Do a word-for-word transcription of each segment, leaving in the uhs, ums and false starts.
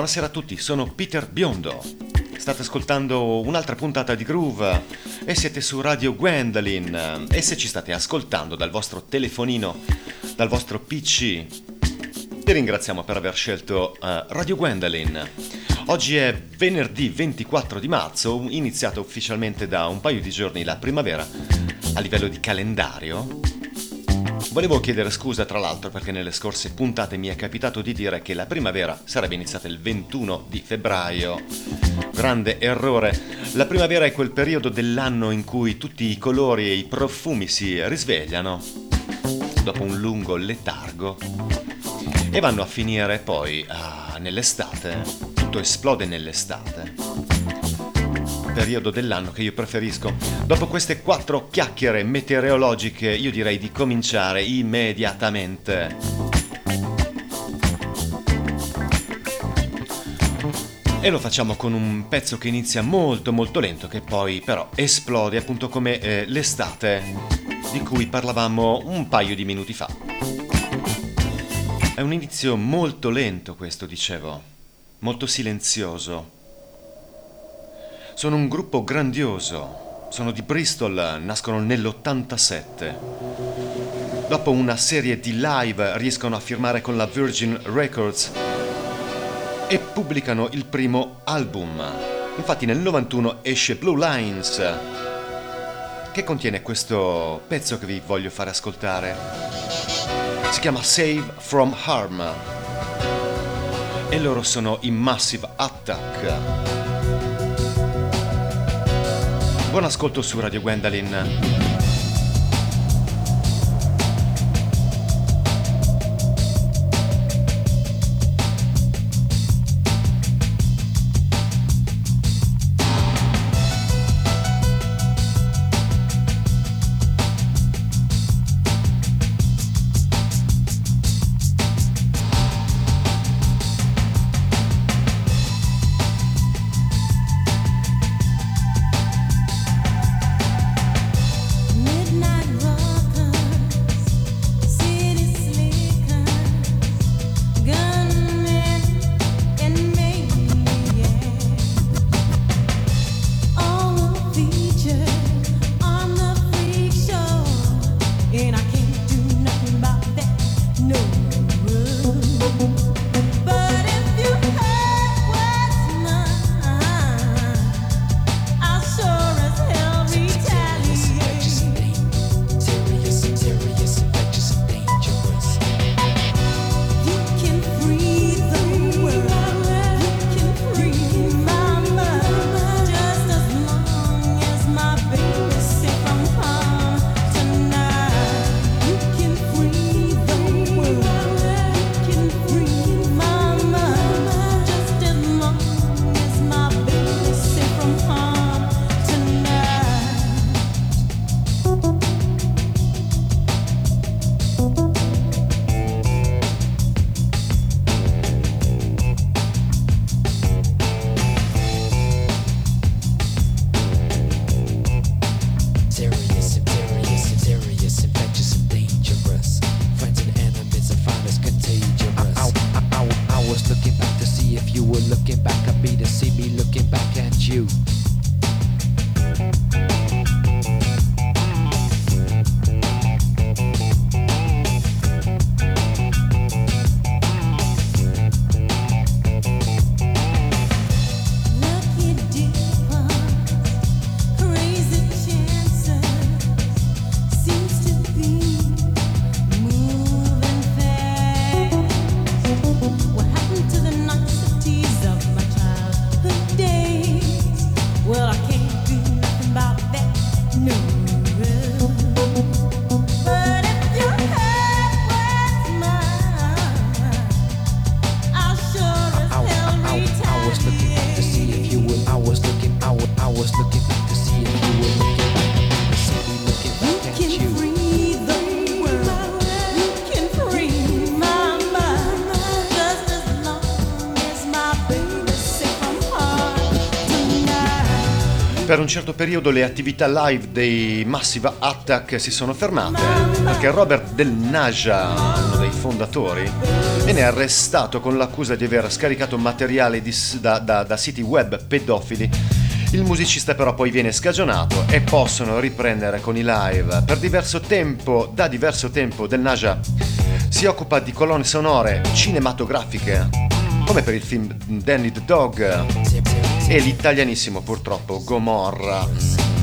Buonasera a tutti, sono Peter Biondo. State ascoltando un'altra puntata di Groove e siete su Radio Gwendolyn. E se ci state ascoltando dal vostro telefonino, dal vostro P C, vi ringraziamo per aver scelto uh, Radio Gwendolyn. Oggi è venerdì ventiquattro di marzo, iniziata ufficialmente da un paio di giorni la primavera a livello di calendario. Volevo chiedere scusa tra l'altro perché nelle scorse puntate mi è capitato di dire che la primavera sarebbe iniziata il ventuno di febbraio. Grande errore. La primavera è quel periodo dell'anno in cui tutti i colori e i profumi si risvegliano dopo un lungo letargo e vanno a finire poi ah, nell'estate. Tutto esplode nell'estate, periodo dell'anno che io preferisco. Dopo queste quattro chiacchiere meteorologiche io direi di cominciare immediatamente. E lo facciamo con un pezzo che inizia molto molto lento, che poi però esplode appunto come eh, l'estate di cui parlavamo un paio di minuti fa. È un inizio molto lento questo, dicevo, molto silenzioso. Sono un gruppo grandioso, sono di Bristol, nascono nell'ottantasette. Dopo una serie di live riescono a firmare con la Virgin Records e pubblicano il primo album. Infatti nel novantuno esce Blue Lines, che contiene questo pezzo che vi voglio fare ascoltare. Si chiama Save From Harm e loro sono i Massive Attack. Buon ascolto su Radio Gwendolyn. Per un certo periodo le attività live dei Massive Attack si sono fermate perché Robert Del Naja, uno dei fondatori, viene arrestato con l'accusa di aver scaricato materiale di, da, da, da siti web pedofili. Il musicista però poi viene scagionato e possono riprendere con i live. Per diverso tempo, da diverso tempo, Del Naja si occupa di colonne sonore cinematografiche, come per il film Danny the Dog e l'italianissimo purtroppo Gomorra.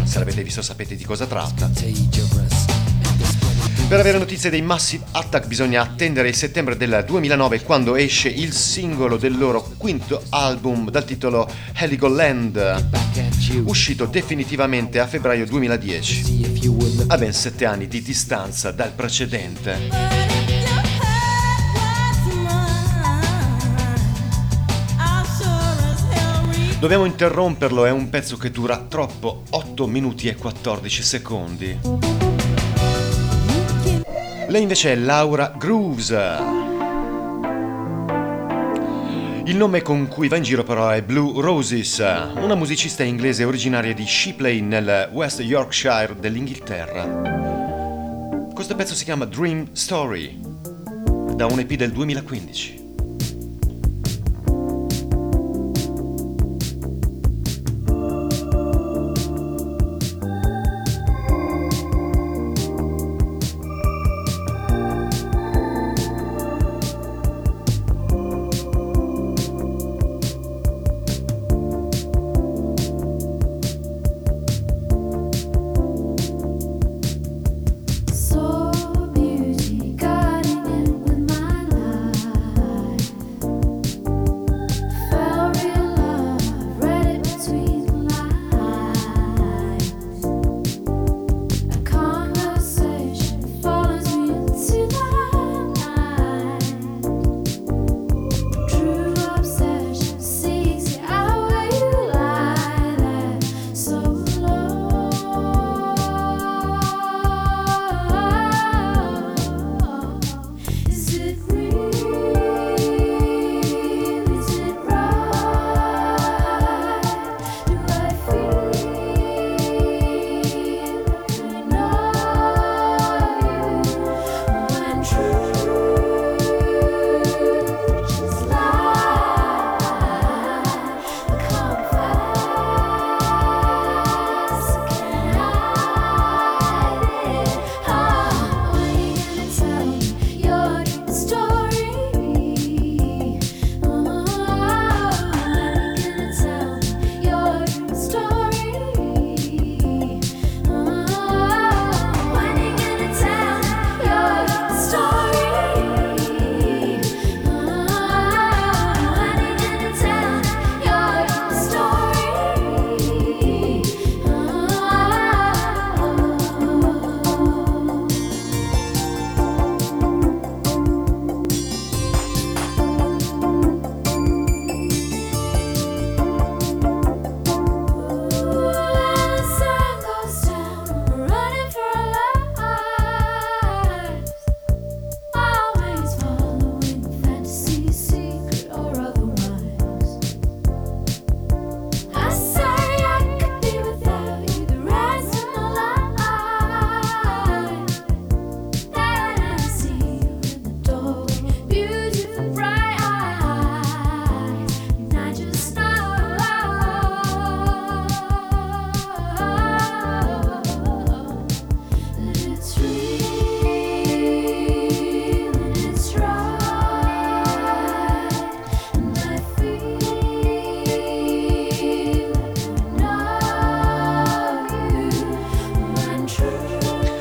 Se l'avete visto sapete di cosa tratta. Per avere notizie dei Massive Attack bisogna attendere il settembre del duemilanove, quando esce il singolo del loro quinto album dal titolo Heligoland, uscito definitivamente a febbraio duemiladieci, a ben sette anni di distanza dal precedente. Dobbiamo interromperlo, è un pezzo che dura troppo, otto minuti e quattordici secondi. Lei invece è Laura Groves. Il nome con cui va in giro però è Blue Roses, una musicista inglese originaria di Shipley nel West Yorkshire dell'Inghilterra. Questo pezzo si chiama Dream Story, da un E P del duemilaquindici.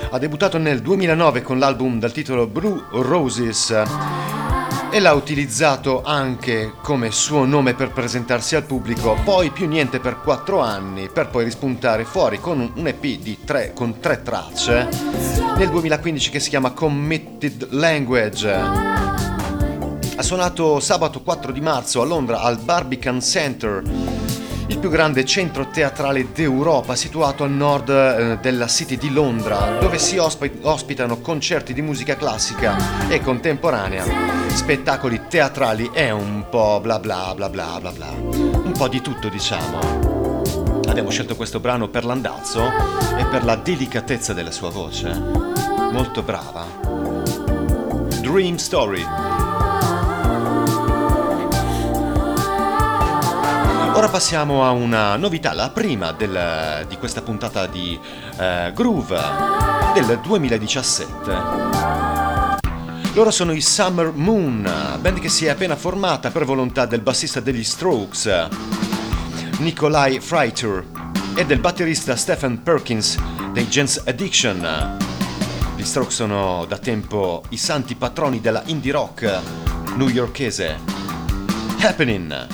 Ha debuttato nel duemilanove con l'album dal titolo Blue Roses e l'ha utilizzato anche come suo nome per presentarsi al pubblico, poi più niente per quattro anni, per poi rispuntare fuori con un E P di tre, con tre tracce nel duemilaquindici che si chiama Committed Language. Ha suonato sabato quattro di marzo a Londra al Barbican Centre, il più grande centro teatrale d'Europa, situato a nord eh, della City di Londra, dove si osp- ospitano concerti di musica classica e contemporanea, spettacoli teatrali e un po' bla bla bla bla bla bla, un po' di tutto diciamo. Abbiamo scelto questo brano per l'andazzo e per la delicatezza della sua voce, molto brava. Dream Story. Ora passiamo a una novità, la prima del, di questa puntata di eh, Groove del duemiladiciassette. Loro sono i Summer Moon, band che si è appena formata per volontà del bassista degli Strokes, Nikolai Fraiture, e del batterista Stephen Perkins dei Jens Addiction. Gli Strokes sono da tempo i santi patroni della indie rock newyorkese. Happening!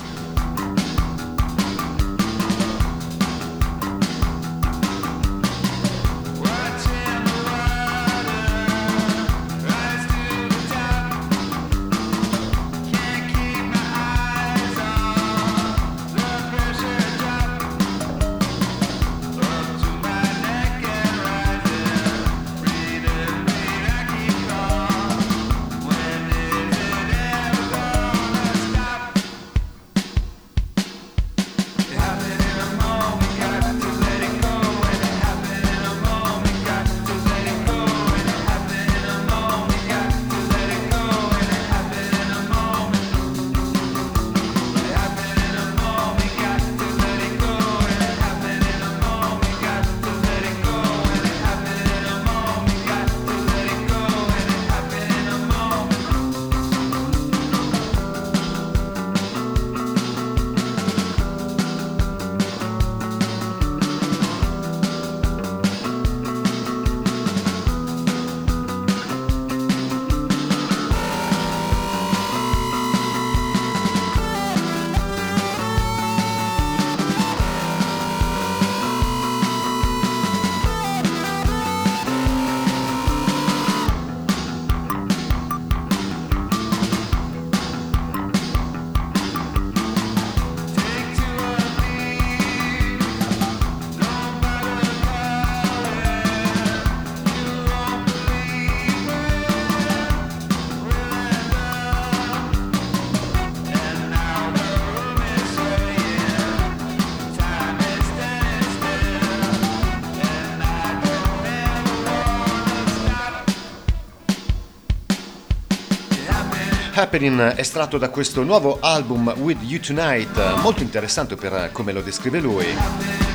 Happening, estratto da questo nuovo album With You Tonight, molto interessante per come lo descrive lui,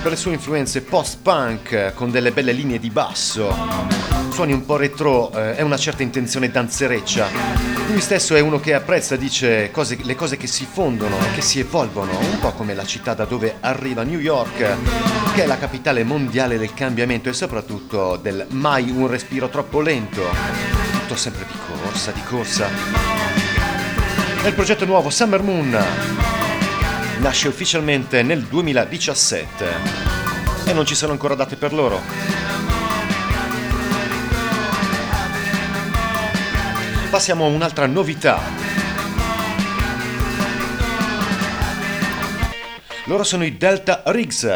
per le sue influenze post-punk con delle belle linee di basso, suoni un po' retro e eh, una certa intenzione danzereccia. Lui stesso è uno che apprezza, dice, cose, le cose che si fondono e che si evolvono, un po' come la città da dove arriva New York, che è la capitale mondiale del cambiamento e soprattutto del mai un respiro troppo lento, tutto sempre di corsa, di corsa. Il progetto nuovo Summer Moon nasce ufficialmente nel duemiladiciassette e non ci sono ancora date per loro. Passiamo a un'altra novità. Loro sono i Delta Riggs.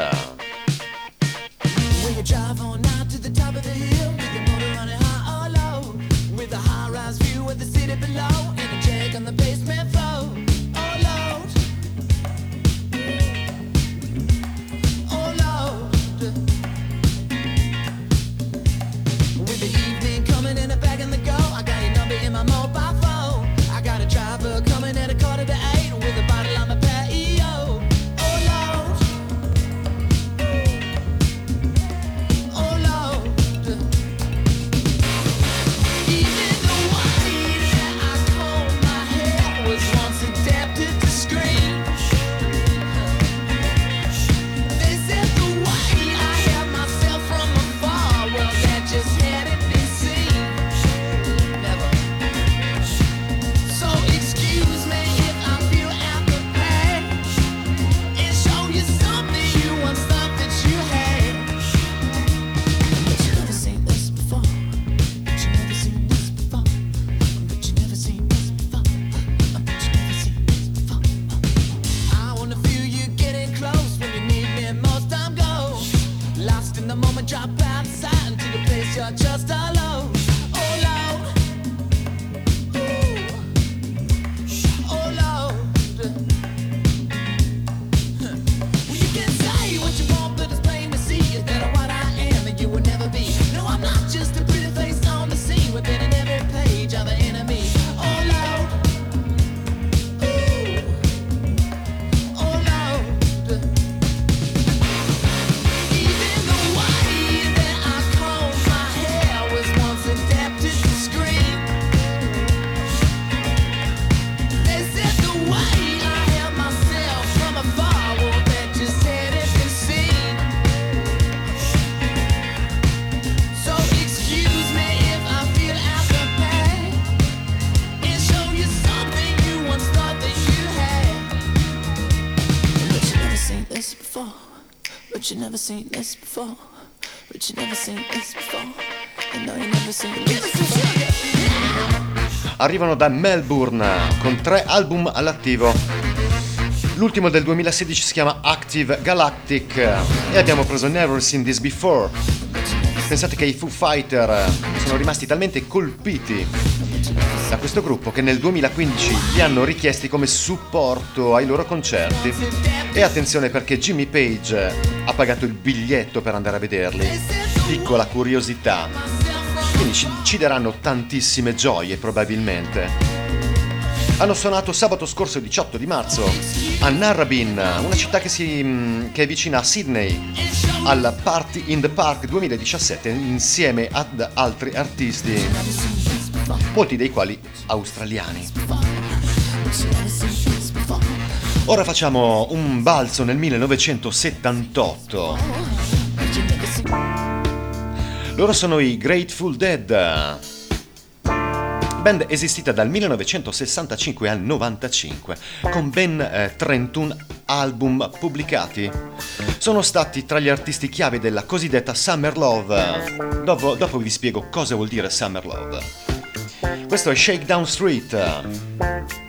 You can say what you want, never seen this before, but you never seen this before, and no, you never seen this before. Arrivano da Melbourne con tre album all'attivo. L'ultimo del duemilasedici si chiama Active Galactic e abbiamo preso Never Seen This Before. Pensate che i Foo Fighters sono rimasti talmente colpiti da questo gruppo che nel duemilaquindici li hanno richiesti come supporto ai loro concerti. E attenzione, perché Jimmy Page ha pagato il biglietto per andare a vederli. Piccola curiosità. Quindi ci, ci daranno tantissime gioie probabilmente. Hanno suonato sabato scorso diciotto di marzo a Narrabeen, una città che, si, che è vicina a Sydney, al Party in the Park duemiladiciassette, insieme ad altri artisti, molti dei quali australiani. Ora facciamo un balzo nel millenovecentosettantotto. Loro sono i Grateful Dead, band esistita dal millenovecentosessantacinque al novantacinque, con ben eh, trentuno album pubblicati. Sono stati tra gli artisti chiave della cosiddetta Summer Love. Dopo, dopo vi spiego cosa vuol dire Summer Love. Questo è Shakedown Street.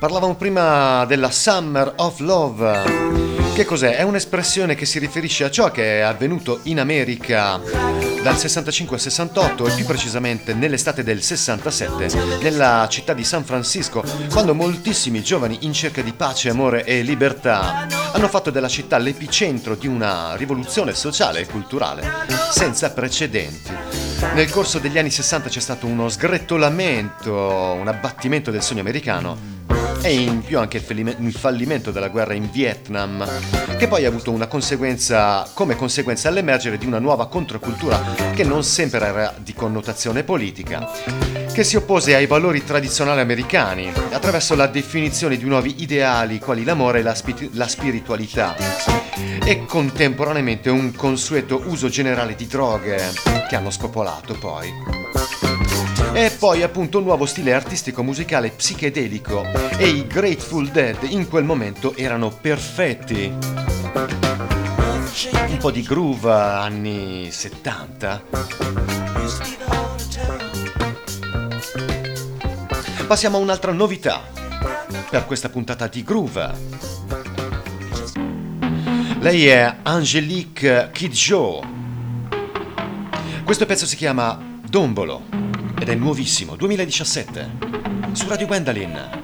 Parlavamo prima della Summer of Love. Che cos'è? È un'espressione che si riferisce a ciò che è avvenuto in America dal sessantacinque al sessantotto e più precisamente nell'estate del sessantasette nella città di San Francisco, quando moltissimi giovani in cerca di pace, amore e libertà hanno fatto della città l'epicentro di una rivoluzione sociale e culturale senza precedenti. Nel corso degli anni sessanta c'è stato uno sgretolamento, un abbattimento del sogno americano e in più anche il fallimento della guerra in Vietnam, che poi ha avuto una conseguenza, come conseguenza all'emergere di una nuova controcultura che non sempre era di connotazione politica, che si oppose ai valori tradizionali americani attraverso la definizione di nuovi ideali quali l'amore e la, spi- la spiritualità, e contemporaneamente un consueto uso generale di droghe che hanno scopolato poi. E poi appunto un nuovo stile artistico musicale psichedelico, e i Grateful Dead in quel momento erano perfetti. Un po' di groove anni settanta. Passiamo a un'altra novità per questa puntata di Groove. Lei è Angélique Kidjo. Questo pezzo si chiama Dombolo ed è nuovissimo, duemiladiciassette, su Radio Gwendolyn.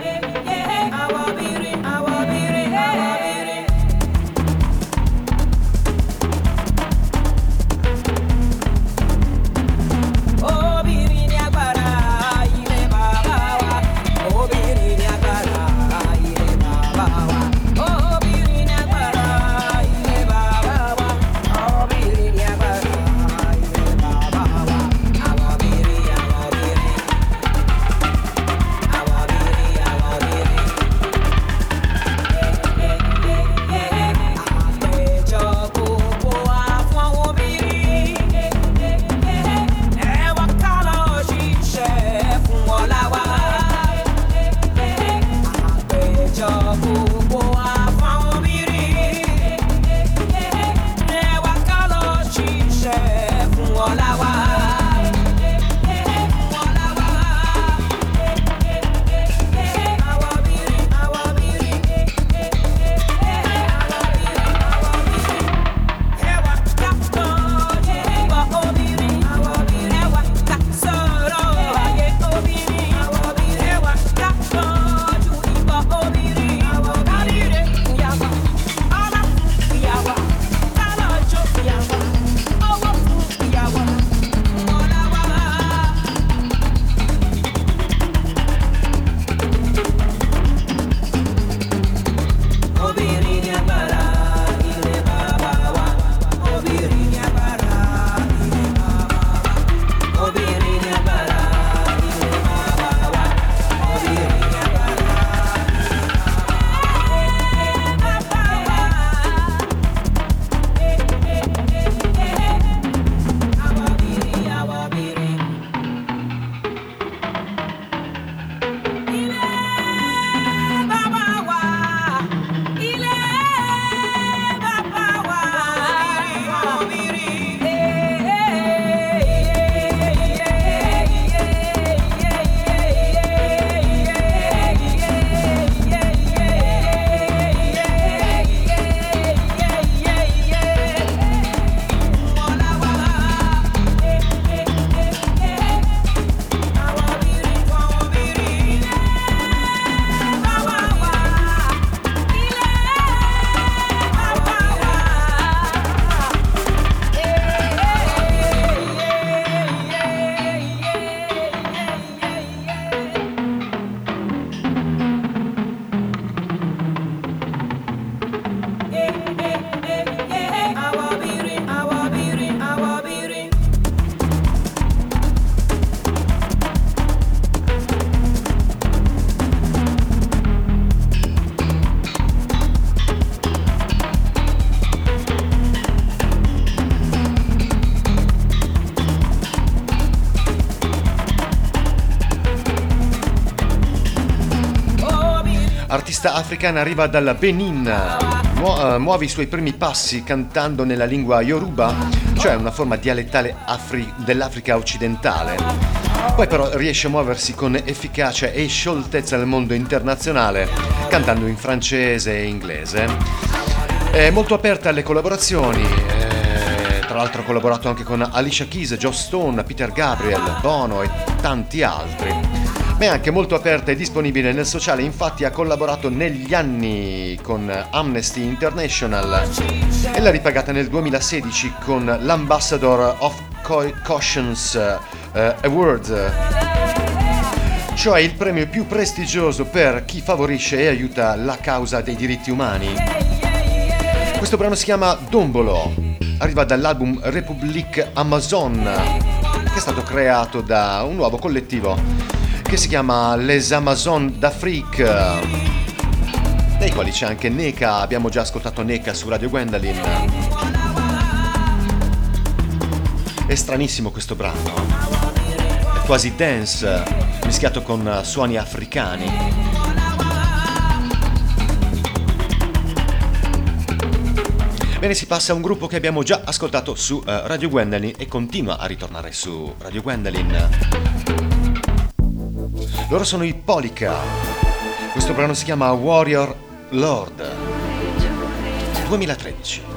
Africana, arriva dalla Benin, muove i suoi primi passi cantando nella lingua Yoruba, cioè una forma dialettale afri- dell'Africa occidentale. Poi però riesce a muoversi con efficacia e scioltezza nel mondo internazionale, cantando in francese e inglese. È molto aperta alle collaborazioni, eh, tra l'altro ha collaborato anche con Alicia Keys, Joss Stone, Peter Gabriel, Bono e tanti altri. Ma è anche molto aperta e disponibile nel sociale, infatti ha collaborato negli anni con Amnesty International e l'ha ripagata nel duemilasedici con l'Ambassador of Conscience Award. cioè il premio più prestigioso per chi favorisce e aiuta la causa dei diritti umani. Questo brano si chiama Dombolo, arriva dall'album Republic Amazon, che è stato creato da un nuovo collettivo che si chiama Les Amazon d'Afrique, nei quali c'è anche NECA. Abbiamo già ascoltato NECA su Radio Gwendolyn. È stranissimo questo brano, è quasi dance mischiato con suoni africani. Bene, si passa a un gruppo che abbiamo già ascoltato su uh, Radio Gwendolyn e continua a ritornare su Radio Gwendolyn. Loro sono i Polica. Questo brano si chiama Warrior Lord. duemilatredici.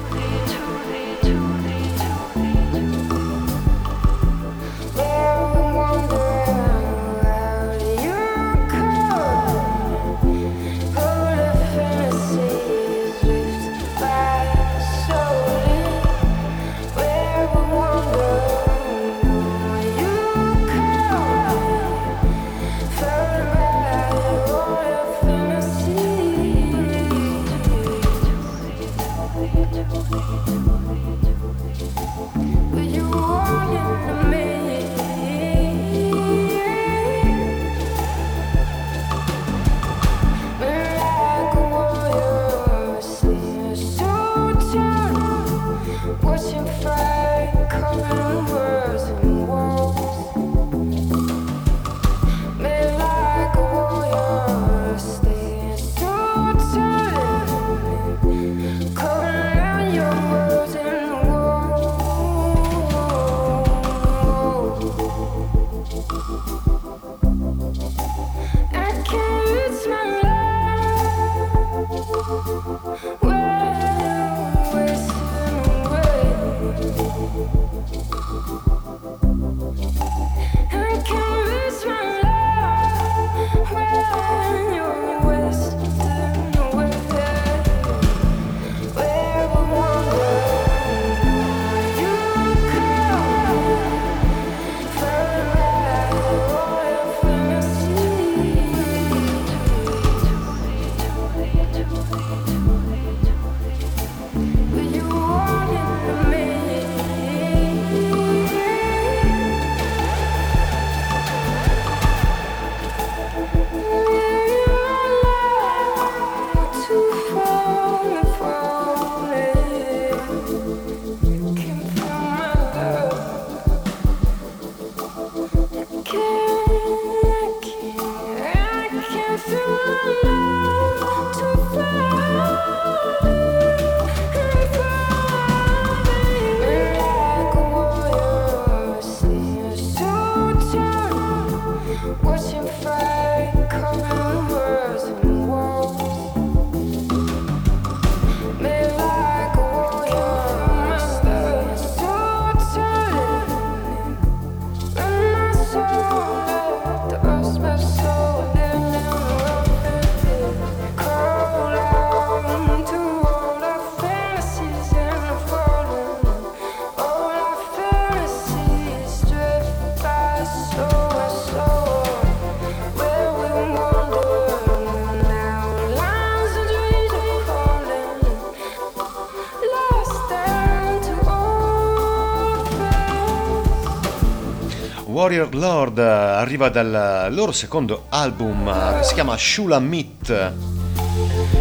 Warrior Lord arriva dal loro secondo album che si chiama Shulamit,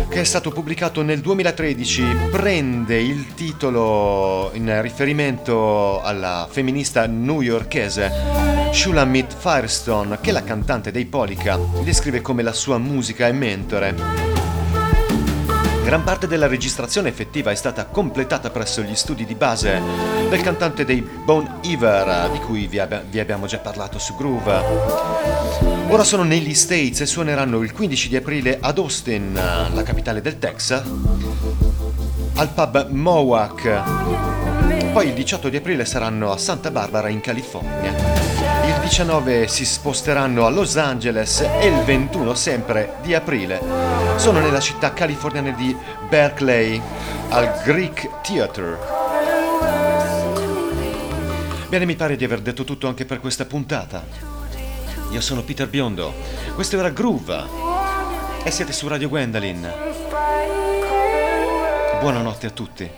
che è stato pubblicato nel duemilatredici. Prende il titolo in riferimento alla femminista newyorkese Shulamit Firestone, che è la cantante dei Polica, descrive come la sua musica e mentore. Gran parte della registrazione effettiva è stata completata presso gli studi di base del cantante dei Bon Iver, di cui vi, ab- vi abbiamo già parlato su Groove. Ora sono negli States e suoneranno il quindici di aprile ad Austin, la capitale del Texas, al pub Mohawk. Poi il diciotto di aprile saranno a Santa Barbara in California. Il diciannove si sposteranno a Los Angeles e il ventuno sempre di aprile sono nella città californiana di Berkeley, al Greek Theatre. Bene, mi pare di aver detto tutto anche per questa puntata. Io sono Peter Biondo, questo era Groove e siete su Radio Gwendolyn. Buonanotte a tutti.